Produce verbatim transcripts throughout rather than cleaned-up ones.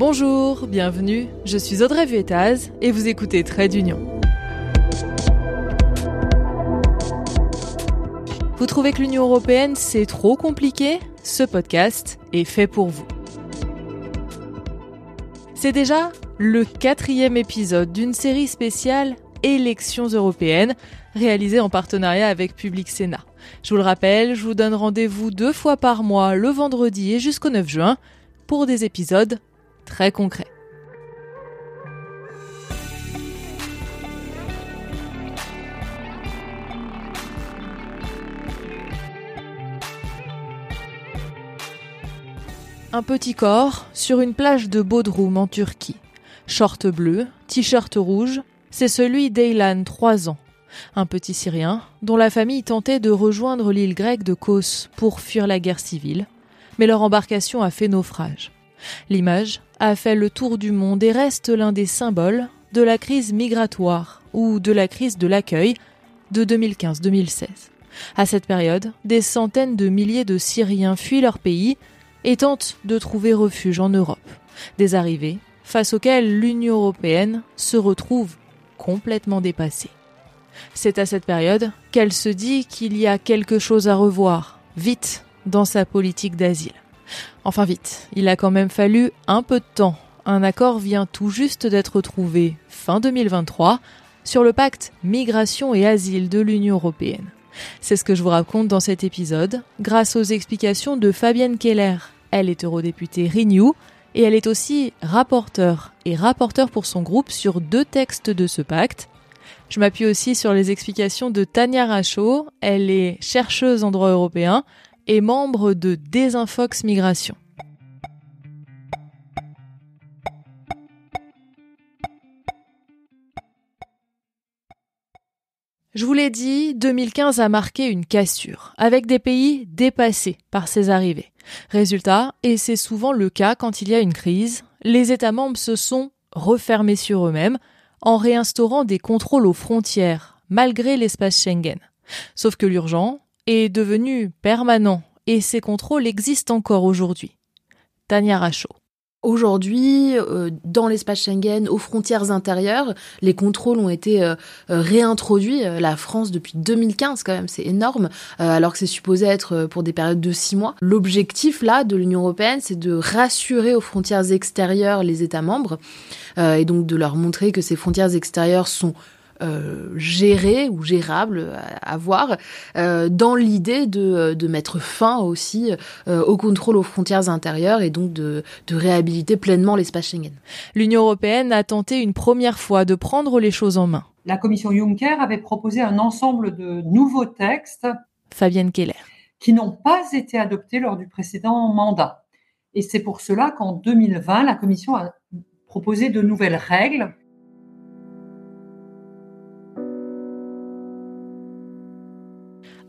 Bonjour, bienvenue, je suis Audrey Vuétaz et vous écoutez Trait d'Union. Vous trouvez que l'Union européenne, c'est trop compliqué ? Ce podcast est fait pour vous. C'est déjà le quatrième épisode d'une série spéciale Élections européennes, réalisée en partenariat avec Public Sénat. Je vous le rappelle, je vous donne rendez-vous deux fois par mois, le vendredi et jusqu'au neuf juin, pour des épisodes très concrets. Un petit corps sur une plage de Bodrum en Turquie. Short bleu, t-shirt rouge, c'est celui d'Eylan, trois ans. Un petit Syrien dont la famille tentait de rejoindre l'île grecque de Kos pour fuir la guerre civile. Mais leur embarcation a fait naufrage. L'image a fait le tour du monde et reste l'un des symboles de la crise migratoire ou de la crise de l'accueil de deux mille quinze deux mille seize. À cette période, des centaines de milliers de Syriens fuient leur pays et tentent de trouver refuge en Europe. Des arrivées face auxquelles l'Union européenne se retrouve complètement dépassée. C'est à cette période qu'elle se dit qu'il y a quelque chose à revoir, vite, dans sa politique d'asile. Enfin vite, il a quand même fallu un peu de temps. Un accord vient tout juste d'être trouvé, fin deux mille vingt-trois, sur le Pacte Migrations et Asile de l'Union européenne. C'est ce que je vous raconte dans cet épisode, grâce aux explications de Fabienne Keller. Elle est eurodéputée Renew, et elle est aussi rapporteure, et rapporteure pour son groupe sur deux textes de ce pacte. Je m'appuie aussi sur les explications de Tania Racho. Elle est chercheuse en droit européen et membre de Desinfox-migrations. Je vous l'ai dit, deux mille quinze a marqué une cassure, avec des pays dépassés par ces arrivées. Résultat, et c'est souvent le cas quand il y a une crise, les États membres se sont refermés sur eux-mêmes, en réinstaurant des contrôles aux frontières, malgré l'espace Schengen. Sauf que l'urgent est devenu permanent et ces contrôles existent encore aujourd'hui. Tania Racho. Aujourd'hui, euh, dans l'espace Schengen, aux frontières intérieures, les contrôles ont été euh, réintroduits. La France, depuis deux mille quinze, quand même, c'est énorme, euh, alors que c'est supposé être euh, pour des périodes de six mois. L'objectif, là, de l'Union européenne, c'est de rassurer aux frontières extérieures les États membres, euh, et donc de leur montrer que ces frontières extérieures sont Euh, géré ou gérable à, à voir, euh, dans l'idée de, de mettre fin aussi euh, au contrôle aux frontières intérieures et donc de, de réhabiliter pleinement l'espace Schengen. L'Union européenne a tenté une première fois de prendre les choses en main. La commission Juncker avait proposé un ensemble de nouveaux textes, Fabienne Keller, qui n'ont pas été adoptés lors du précédent mandat. Et c'est pour cela qu'en deux mille vingt, la commission a proposé de nouvelles règles.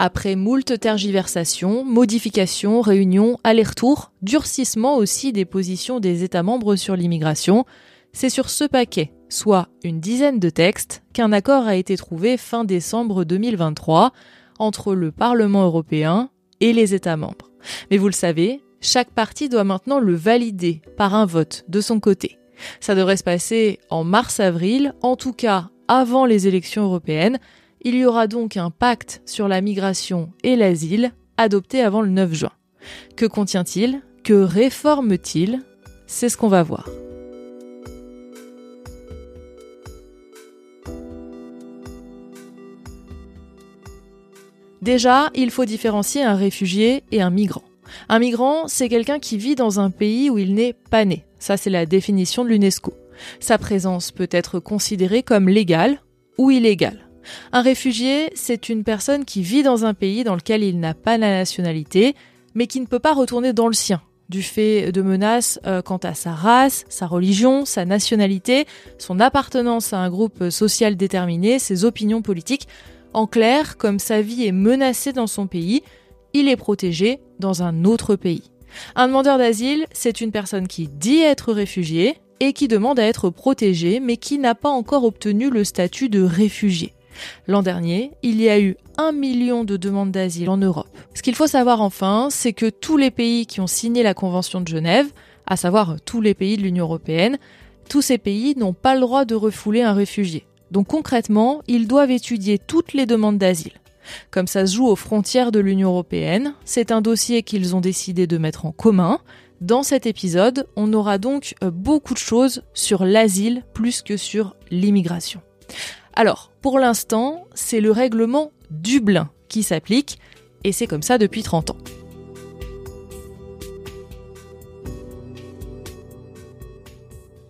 Après moult tergiversations, modifications, réunions, aller-retour, durcissement aussi des positions des États membres sur l'immigration, c'est sur ce paquet, soit une dizaine de textes, qu'un accord a été trouvé fin décembre deux mille vingt-trois entre le Parlement européen et les États membres. Mais vous le savez, chaque partie doit maintenant le valider par un vote de son côté. Ça devrait se passer en mars-avril, en tout cas avant les élections européennes. Il y aura donc un pacte sur la migration et l'asile adopté avant le neuf juin. Que contient-il ? Que réforme-t-il ? C'est ce qu'on va voir. Déjà, il faut différencier un réfugié et un migrant. Un migrant, c'est quelqu'un qui vit dans un pays où il n'est pas né. Ça, c'est la définition de l'UNESCO. Sa présence peut être considérée comme légale ou illégale. Un réfugié, c'est une personne qui vit dans un pays dans lequel il n'a pas la nationalité, mais qui ne peut pas retourner dans le sien, du fait de menaces euh, quant à sa race, sa religion, sa nationalité, son appartenance à un groupe social déterminé, ses opinions politiques. En clair, comme sa vie est menacée dans son pays, il est protégé dans un autre pays. Un demandeur d'asile, c'est une personne qui dit être réfugié et qui demande à être protégé, mais qui n'a pas encore obtenu le statut de réfugié. L'an dernier, il y a eu un million de demandes d'asile en Europe. Ce qu'il faut savoir enfin, c'est que tous les pays qui ont signé la Convention de Genève à savoir tous les pays de l'Union européenne, tous ces pays n'ont pas le droit de refouler un réfugié. Donc concrètement, ils doivent étudier toutes les demandes d'asile. Comme ça se joue aux frontières de l'Union européenne, c'est un dossier qu'ils ont décidé de mettre en commun. Dans cet épisode, on aura donc beaucoup de choses sur l'asile plus que sur l'immigration. Alors, pour l'instant, c'est le règlement Dublin qui s'applique, et c'est comme ça depuis trente ans.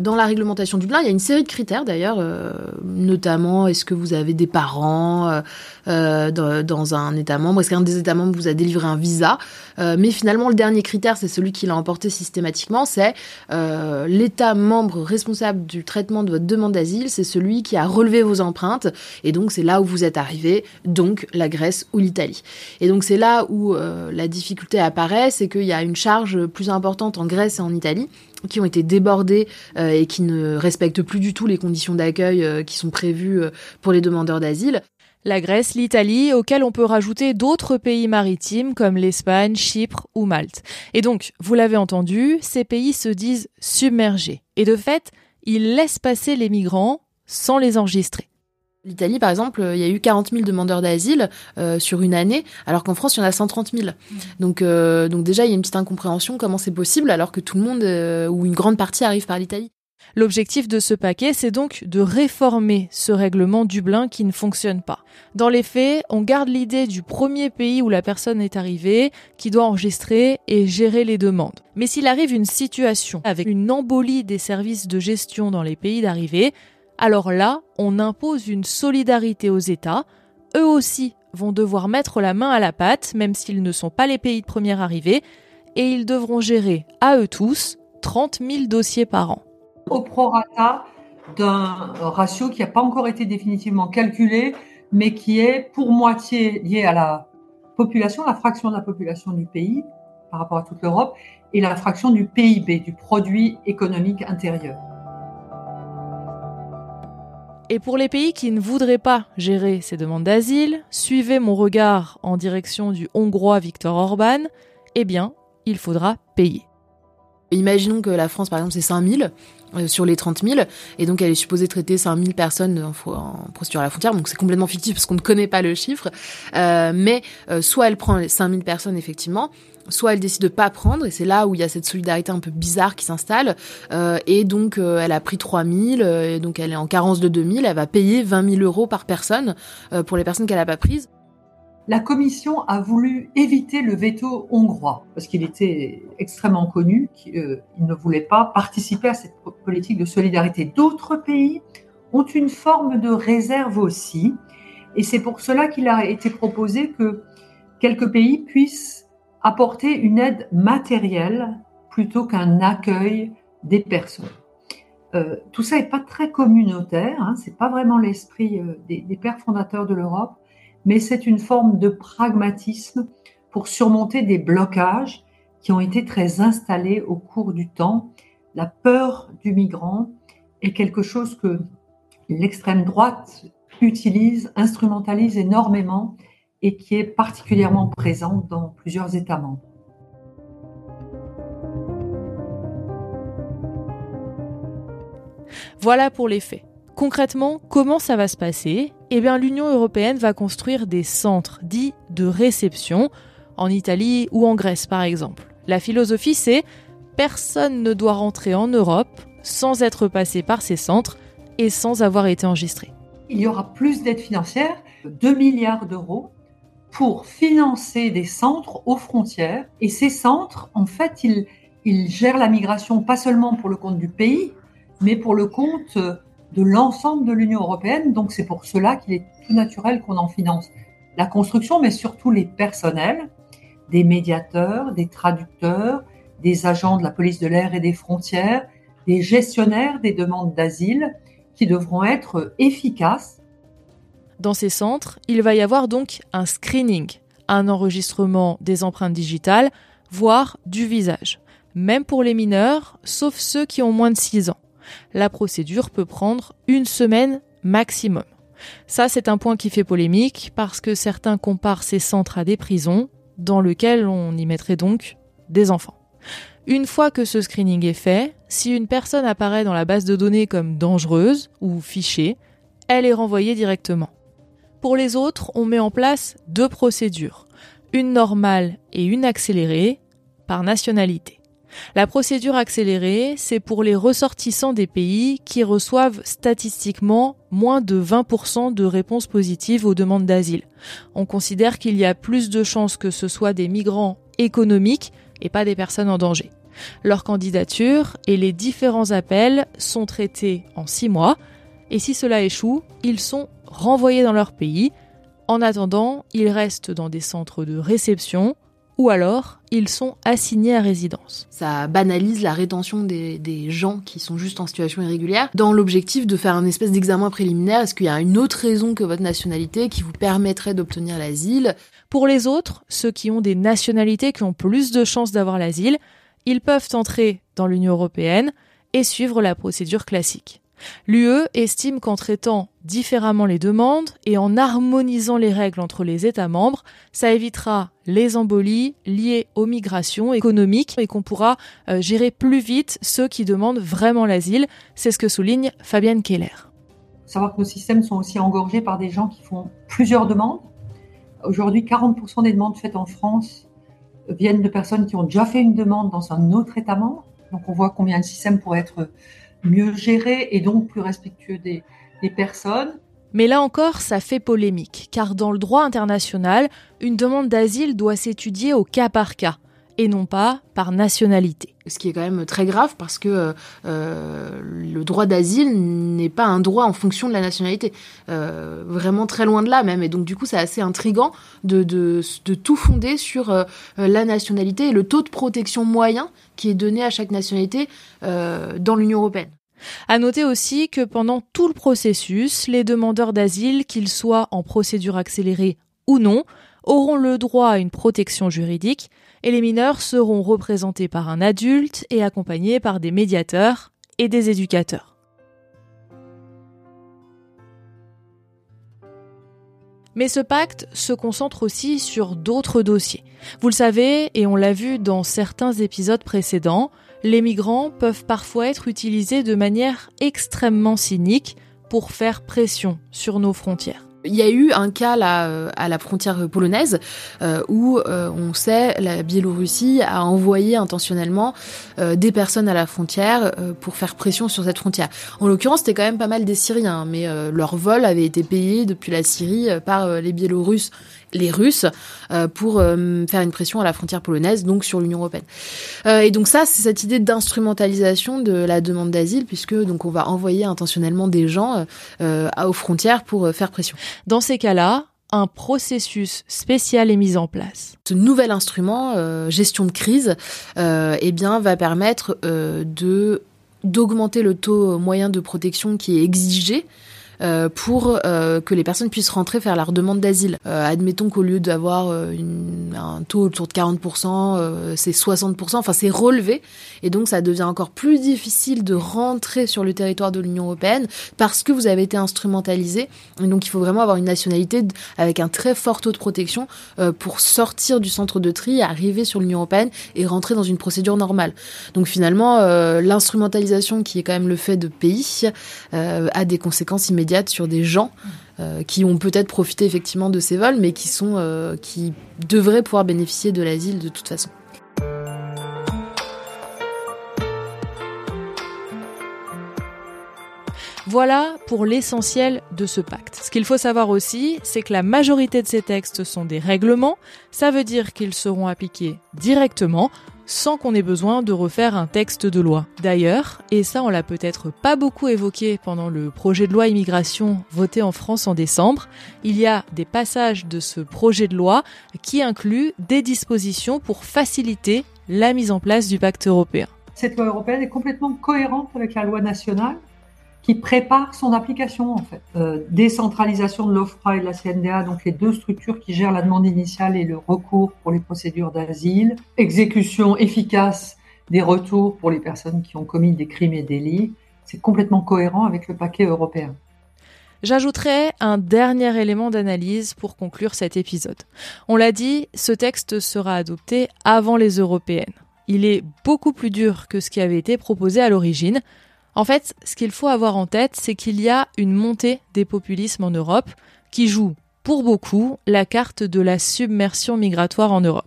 Dans la réglementation Dublin, il y a une série de critères d'ailleurs, euh, notamment est-ce que vous avez des parents euh, dans, dans un État membre, est-ce qu'un des États membres vous a délivré un visa, euh, mais finalement le dernier critère, c'est celui qui l'a emporté systématiquement, c'est euh, l'État membre responsable du traitement de votre demande d'asile, c'est celui qui a relevé vos empreintes, et donc c'est là où vous êtes arrivé, donc la Grèce ou l'Italie. Et donc c'est là où euh, la difficulté apparaît, c'est qu'il y a une charge plus importante en Grèce et en Italie, qui ont été débordés euh, et qui ne respectent plus du tout les conditions d'accueil euh, qui sont prévues euh, pour les demandeurs d'asile. La Grèce, l'Italie, auxquels on peut rajouter d'autres pays maritimes comme l'Espagne, Chypre ou Malte. Et donc, vous l'avez entendu, ces pays se disent submergés. Et de fait, ils laissent passer les migrants sans les enregistrer. L'Italie, par exemple, il y a eu quarante mille demandeurs d'asile euh, sur une année, alors qu'en France, il y en a cent trente mille. Donc, euh, donc déjà, il y a une petite incompréhension, comment c'est possible, alors que tout le monde, euh, ou une grande partie, arrive par l'Italie. L'objectif de ce paquet, c'est donc de réformer ce règlement Dublin qui ne fonctionne pas. Dans les faits, on garde l'idée du premier pays où la personne est arrivée, qui doit enregistrer et gérer les demandes. Mais s'il arrive une situation avec une embolie des services de gestion dans les pays d'arrivée, alors là, on impose une solidarité aux États. Eux aussi vont devoir mettre la main à la pâte, même s'ils ne sont pas les pays de première arrivée, et ils devront gérer, à eux tous, trente mille dossiers par an. Au prorata d'un ratio qui n'a pas encore été définitivement calculé, mais qui est pour moitié lié à la population, la fraction de la population du pays par rapport à toute l'Europe, et la fraction du P I B, du produit économique intérieur. Et pour les pays qui ne voudraient pas gérer ces demandes d'asile, suivez mon regard en direction du Hongrois Viktor Orban, eh bien, il faudra payer. Imaginons que la France, par exemple, c'est cinq mille euh, sur les trente mille, et donc elle est supposée traiter cinq mille personnes en, en procédure à la frontière, donc c'est complètement fictif parce qu'on ne connaît pas le chiffre, euh, mais euh, soit elle prend les cinq mille personnes, effectivement, soit elle décide de pas prendre, et c'est là où il y a cette solidarité un peu bizarre qui s'installe, euh, et donc euh, elle a pris trois mille, euh, et donc elle est en carence de deux mille, elle va payer vingt mille euros par personne euh, pour les personnes qu'elle n'a pas prises. La Commission a voulu éviter le veto hongrois, parce qu'il était extrêmement connu qu'il ne voulait pas participer à cette politique de solidarité. D'autres pays ont une forme de réserve aussi, et c'est pour cela qu'il a été proposé que quelques pays puissent apporter une aide matérielle plutôt qu'un accueil des personnes. Euh, tout ça n'est pas très communautaire, hein, ce n'est pas vraiment l'esprit euh, des, des pères fondateurs de l'Europe, mais c'est une forme de pragmatisme pour surmonter des blocages qui ont été très installés au cours du temps. La peur du migrant est quelque chose que l'extrême droite utilise, instrumentalise énormément, et qui est particulièrement présente dans plusieurs États membres. Voilà pour les faits. Concrètement, comment ça va se passer ? Eh bien, l'Union européenne va construire des centres dits de réception, en Italie ou en Grèce par exemple. La philosophie, c'est « personne ne doit rentrer en Europe sans être passé par ces centres et sans avoir été enregistré ». Il y aura plus d'aide financière, deux milliards d'euros, pour financer des centres aux frontières. Et ces centres, en fait, ils, ils gèrent la migration pas seulement pour le compte du pays, mais pour le compte de l'ensemble de l'Union européenne. Donc c'est pour cela qu'il est tout naturel qu'on en finance la construction, mais surtout les personnels, des médiateurs, des traducteurs, des agents de la police de l'air et des frontières, des gestionnaires des demandes d'asile qui devront être efficaces. Dans ces centres, il va y avoir donc un screening, un enregistrement des empreintes digitales, voire du visage. Même pour les mineurs, sauf ceux qui ont moins de six ans. La procédure peut prendre une semaine maximum. Ça, c'est un point qui fait polémique, parce que certains comparent ces centres à des prisons, dans lesquelles on y mettrait donc des enfants. Une fois que ce screening est fait, si une personne apparaît dans la base de données comme dangereuse ou fichée, elle est renvoyée directement. Pour les autres, on met en place deux procédures, une normale et une accélérée, par nationalité. La procédure accélérée, c'est pour les ressortissants des pays qui reçoivent statistiquement moins de vingt pour cent de réponses positives aux demandes d'asile. On considère qu'il y a plus de chances que ce soit des migrants économiques et pas des personnes en danger. Leur candidature et les différents appels sont traités en six mois, et si cela échoue, ils sont renvoyés dans leur pays. En attendant, ils restent dans des centres de réception, ou alors ils sont assignés à résidence. Ça banalise la rétention des, des gens qui sont juste en situation irrégulière, dans l'objectif de faire un espèce d'examen préliminaire. Est-ce qu'il y a une autre raison que votre nationalité qui vous permettrait d'obtenir l'asile ? Pour les autres, ceux qui ont des nationalités qui ont plus de chances d'avoir l'asile, ils peuvent entrer dans l'Union européenne et suivre la procédure classique. L'U E estime qu'en traitant différemment les demandes et en harmonisant les règles entre les États membres, ça évitera les embolies liées aux migrations économiques et qu'on pourra gérer plus vite ceux qui demandent vraiment l'asile. C'est ce que souligne Fabienne Keller. Il faut savoir que nos systèmes sont aussi engorgés par des gens qui font plusieurs demandes. Aujourd'hui, quarante pour cent des demandes faites en France viennent de personnes qui ont déjà fait une demande dans un autre État membre. Donc on voit combien le système pourrait être mieux géré et donc plus respectueux des, des personnes. Mais là encore, ça fait polémique, car dans le droit international, une demande d'asile doit s'étudier au cas par cas, et non pas par nationalité. Ce qui est quand même très grave, parce que euh, le droit d'asile n'est pas un droit en fonction de la nationalité. Euh, vraiment très loin de là même. Et donc du coup, c'est assez intriguant de, de, de tout fonder sur euh, la nationalité et le taux de protection moyen qui est donné à chaque nationalité euh, dans l'Union européenne. À noter aussi que pendant tout le processus, les demandeurs d'asile, qu'ils soient en procédure accélérée ou non, auront le droit à une protection juridique, et les mineurs seront représentés par un adulte et accompagnés par des médiateurs et des éducateurs. Mais ce pacte se concentre aussi sur d'autres dossiers. Vous le savez, et on l'a vu dans certains épisodes précédents, les migrants peuvent parfois être utilisés de manière extrêmement cynique pour faire pression sur nos frontières. Il y a eu un cas là, à la frontière polonaise euh, où euh, on sait la Biélorussie a envoyé intentionnellement euh, des personnes à la frontière euh, pour faire pression sur cette frontière. En l'occurrence, c'était quand même pas mal des Syriens, mais euh, leur vol avait été payé depuis la Syrie euh, par euh, les Biélorusses, les Russes, euh, pour euh, faire une pression à la frontière polonaise, donc sur l'Union européenne. Euh, et donc ça, c'est cette idée d'instrumentalisation de la demande d'asile, puisque donc on va envoyer intentionnellement des gens euh, aux frontières pour euh, faire pression. Dans ces cas-là, un processus spécial est mis en place. Ce nouvel instrument, euh, gestion de crise, euh, eh bien, va permettre euh, de, d'augmenter le taux moyen de protection qui est exigé euh, pour euh, que les personnes puissent rentrer faire leur demande d'asile. Euh, admettons qu'au lieu d'avoir euh, une, un taux autour de quarante pour cent, euh, c'est soixante pour cent, enfin c'est relevé. Et donc ça devient encore plus difficile de rentrer sur le territoire de l'Union européenne parce que vous avez été instrumentalisé. Et donc il faut vraiment avoir une nationalité avec un très fort taux de protection euh, pour sortir du centre de tri, arriver sur l'Union européenne et rentrer dans une procédure normale. Donc finalement, euh, l'instrumentalisation qui est quand même le fait de pays euh, a des conséquences immédiates sur des gens euh, qui ont peut-être profité effectivement de ces vols, mais qui sont euh, qui devraient pouvoir bénéficier de l'asile de toute façon. Voilà pour l'essentiel de ce pacte. Ce qu'il faut savoir aussi, c'est que la majorité de ces textes sont des règlements. Ça veut dire qu'ils seront appliqués directement, sans qu'on ait besoin de refaire un texte de loi. D'ailleurs, et ça on l'a peut-être pas beaucoup évoqué pendant le projet de loi immigration voté en France en décembre, il y a des passages de ce projet de loi qui incluent des dispositions pour faciliter la mise en place du pacte européen. Cette loi européenne est complètement cohérente avec la loi nationale, qui prépare son application en fait. Euh, décentralisation de l'O F P R A et de la C N D A, donc les deux structures qui gèrent la demande initiale et le recours pour les procédures d'asile. Exécution efficace des retours pour les personnes qui ont commis des crimes et délits. C'est complètement cohérent avec le paquet européen. J'ajouterai un dernier élément d'analyse pour conclure cet épisode. On l'a dit, ce texte sera adopté avant les européennes. il est beaucoup plus dur que ce qui avait été proposé à l'origine. En fait, ce qu'il faut avoir en tête, c'est qu'il y a une montée des populismes en Europe qui joue, pour beaucoup, la carte de la submersion migratoire en Europe.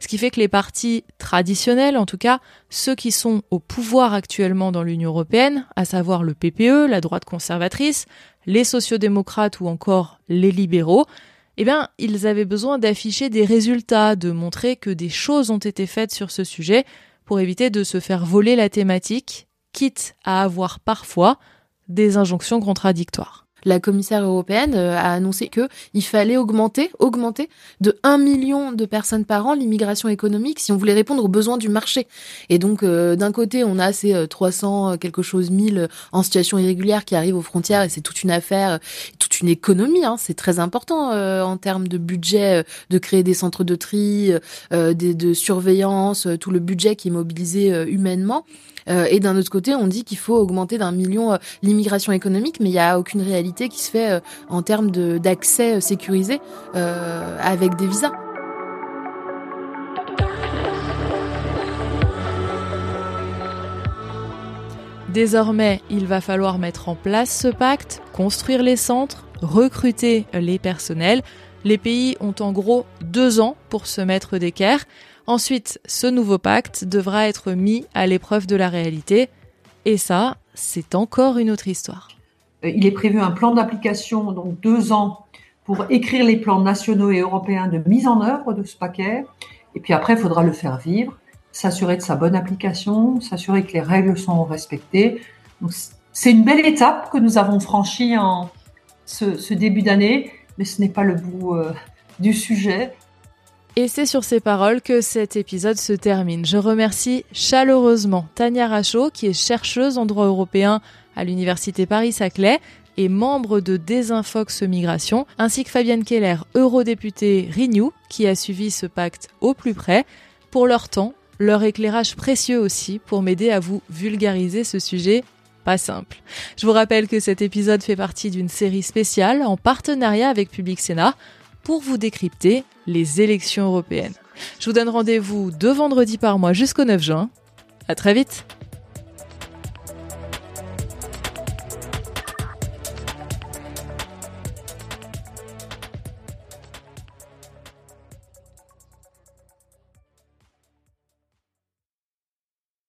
Ce qui fait que les partis traditionnels, en tout cas ceux qui sont au pouvoir actuellement dans l'Union européenne, à savoir le P P E, la droite conservatrice, les sociodémocrates ou encore les libéraux, eh bien, ils avaient besoin d'afficher des résultats, de montrer que des choses ont été faites sur ce sujet pour éviter de se faire voler la thématique, quitte à avoir parfois des injonctions contradictoires. La commissaire européenne a annoncé qu'il fallait augmenter, augmenter de un million de personnes par an l'immigration économique si on voulait répondre aux besoins du marché. Et donc, euh, d'un côté, on a ces trois cents quelque chose mille en situation irrégulière qui arrivent aux frontières et c'est toute une affaire, toute une économie. Hein, c'est très important euh, en termes de budget, de créer des centres de tri, euh, des, de surveillance, tout le budget qui est mobilisé euh, humainement. Euh, et d'un autre côté, on dit qu'il faut augmenter d'un million euh, l'immigration économique, mais il n'y a aucune réalité qui se fait euh, en termes de, d'accès sécurisé euh, avec des visas. Désormais, il va falloir mettre en place ce pacte, construire les centres, recruter les personnels. Les pays ont en gros deux ans pour se mettre d'équerre. Ensuite, ce nouveau pacte devra être mis à l'épreuve de la réalité. Et ça, c'est encore une autre histoire. Il est prévu un plan d'application, donc deux ans, pour écrire les plans nationaux et européens de mise en œuvre de ce paquet. Et puis après, il faudra le faire vivre, s'assurer de sa bonne application, s'assurer que les règles sont respectées. Donc, c'est une belle étape que nous avons franchie en ce, ce début d'année, mais ce n'est pas le bout euh, du sujet. Et c'est sur ces paroles que cet épisode se termine. Je remercie chaleureusement Tania Racho, qui est chercheuse en droit européen à l'Université Paris-Saclay et membre de Desinfox-migrations, ainsi que Fabienne Keller, eurodéputée Renew, qui a suivi ce pacte au plus près, pour leur temps, leur éclairage précieux aussi, pour m'aider à vous vulgariser ce sujet pas simple. Je vous rappelle que cet épisode fait partie d'une série spéciale en partenariat avec Public Sénat, pour vous décrypter les élections européennes. Je vous donne rendez-vous deux vendredis par mois jusqu'au neuf juin. À très vite!